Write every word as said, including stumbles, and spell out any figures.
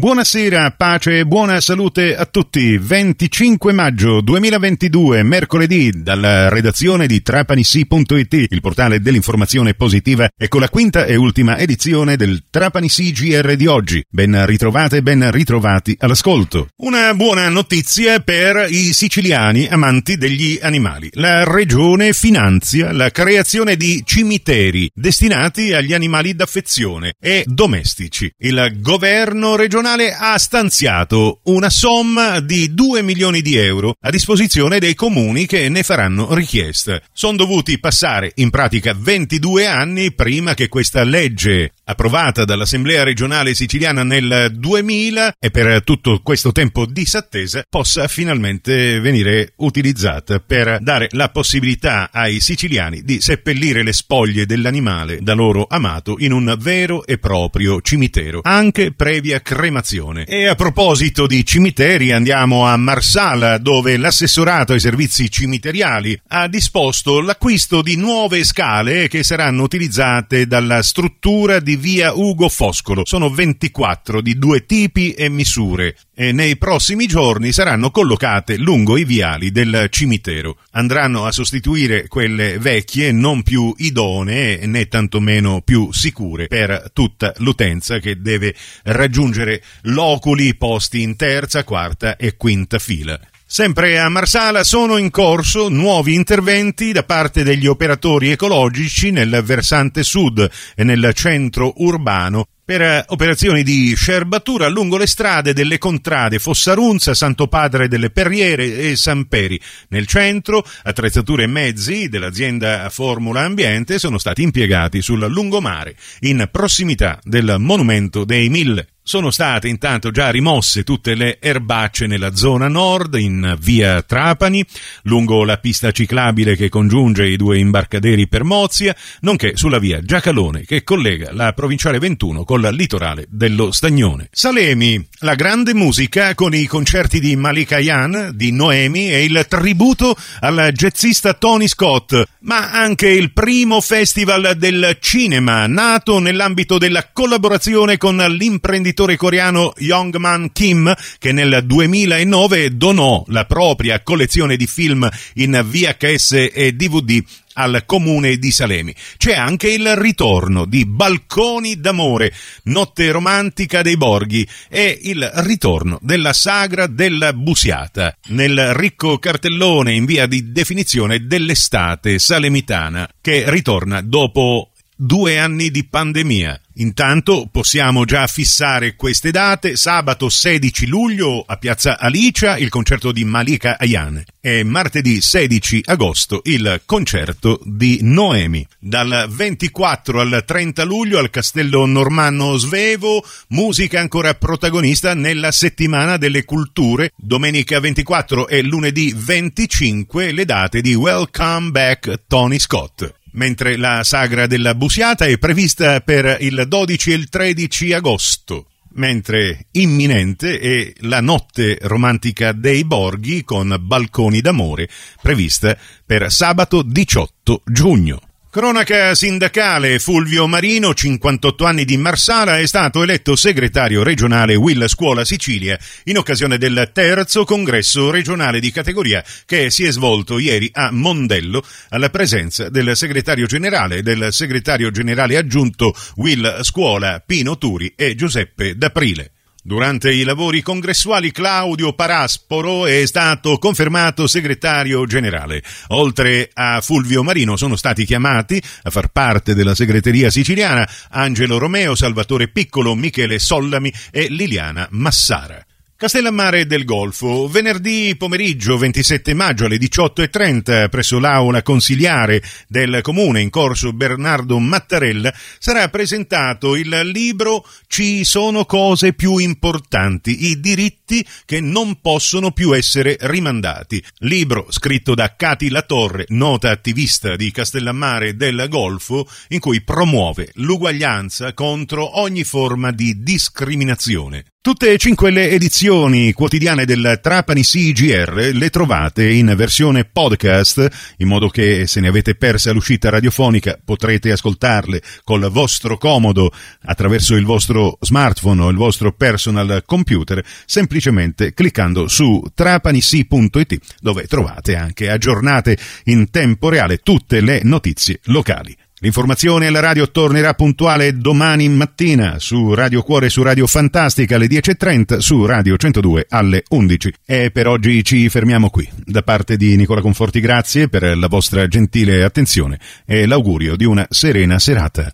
Buonasera, pace e buona salute a tutti. venticinque maggio duemilaventidue, mercoledì, dalla redazione di trapanisì punto it, il portale dell'informazione positiva, e con la quinta e ultima edizione del trapanisìgierre di oggi. Ben ritrovate e ben ritrovati all'ascolto. Una buona notizia per i siciliani amanti degli animali. La regione finanzia la creazione di cimiteri destinati agli animali d'affezione e domestici. Il governo regionale ha stanziato una somma di due milioni di euro a disposizione dei comuni che ne faranno richiesta. Sono dovuti passare in pratica ventidue anni prima che questa legge, approvata dall'Assemblea regionale siciliana nel duemila, e per tutto questo tempo disattesa, possa finalmente venire utilizzata per dare la possibilità ai siciliani di seppellire le spoglie dell'animale da loro amato in un vero e proprio cimitero, anche previa cremazione. E a proposito di cimiteri, andiamo a Marsala, dove l'assessorato ai servizi cimiteriali ha disposto l'acquisto di nuove scale che saranno utilizzate dalla struttura di via Ugo Foscolo. Sono ventiquattro di due tipi e misure, e nei prossimi giorni saranno collocate lungo i viali del cimitero. Andranno a sostituire quelle vecchie, non più idonee né tantomeno più sicure per tutta l'utenza che deve raggiungere loculi posti in terza, quarta e quinta fila. Sempre a Marsala sono in corso nuovi interventi da parte degli operatori ecologici nel versante sud e nel centro urbano per operazioni di scerbatura lungo le strade delle Contrade, Fossarunza, Santo Padre delle Perriere e Samperi. Nel centro, attrezzature e mezzi dell'azienda Formula Ambiente sono stati impiegati sul lungomare, in prossimità del Monumento dei Mille. Sono state intanto già rimosse tutte le erbacce nella zona nord, in via Trapani, lungo la pista ciclabile che congiunge i due imbarcaderi per Mozia, nonché sulla via Giacalone che collega la provinciale ventuno col litorale dello Stagnone. Salemi, la grande musica con i concerti di Malika Ayane, di Noemi e il tributo al jazzista Tony Scott, ma anche il primo festival del cinema nato nell'ambito della collaborazione con l'imprenditore coreano Young Man Kim, che nel duemilanove donò la propria collezione di film in V H S e D V D al comune di Salemi. C'è anche il ritorno di Balconi d'Amore, Notte Romantica dei Borghi e il ritorno della Sagra della Busiata nel ricco cartellone in via di definizione dell'estate salemitana, che ritorna dopo due anni di pandemia. Intanto possiamo già fissare queste date: sabato sedici luglio a Piazza Alicia il concerto di Malika Ayane e martedì sedici agosto il concerto di Noemi. Dal ventiquattro al trenta luglio al Castello Normanno Svevo, musica ancora protagonista nella settimana delle culture. Domenica ventiquattro e lunedì venticinque le date di Welcome Back Tony Scott. Mentre la Sagra della Busiata è prevista per il dodici e il tredici agosto, mentre imminente è la Notte Romantica dei Borghi con Balconi d'Amore, prevista per sabato diciotto giugno. Cronaca sindacale: Fulvio Marino, cinquantotto anni, di Marsala, è stato eletto segretario regionale U I L Scuola Sicilia in occasione del terzo congresso regionale di categoria che si è svolto ieri a Mondello, alla presenza del segretario generale e del segretario generale aggiunto U I L Scuola Pino Turi e Giuseppe D'Aprile. Durante i lavori congressuali Claudio Parasporo è stato confermato segretario generale. Oltre a Fulvio Marino sono stati chiamati a far parte della segreteria siciliana Angelo Romeo, Salvatore Piccolo, Michele Sollami e Liliana Massara. Castellammare del Golfo, venerdì pomeriggio ventisette maggio alle diciotto e trenta presso l'aula consiliare del comune in corso Bernardo Mattarella sarà presentato il libro Ci sono cose più importanti, i diritti che non possono più essere rimandati. Libro scritto da Cati La Torre, nota attivista di Castellammare del Golfo, in cui promuove l'uguaglianza contro ogni forma di discriminazione. Tutte e cinque le edizioni quotidiane del Trapanisì gi erre le trovate in versione podcast, in modo che se ne avete persa l'uscita radiofonica potrete ascoltarle col vostro comodo attraverso il vostro smartphone o il vostro personal computer, semplicemente cliccando su trapanisì punto it, dove trovate anche aggiornate in tempo reale tutte le notizie locali. L'informazione alla radio tornerà puntuale domani mattina su Radio Cuore, su Radio Fantastica alle dieci e trenta, su Radio centodue alle undici. E per oggi ci fermiamo qui. Da parte di Nicola Conforti grazie per la vostra gentile attenzione e l'augurio di una serena serata.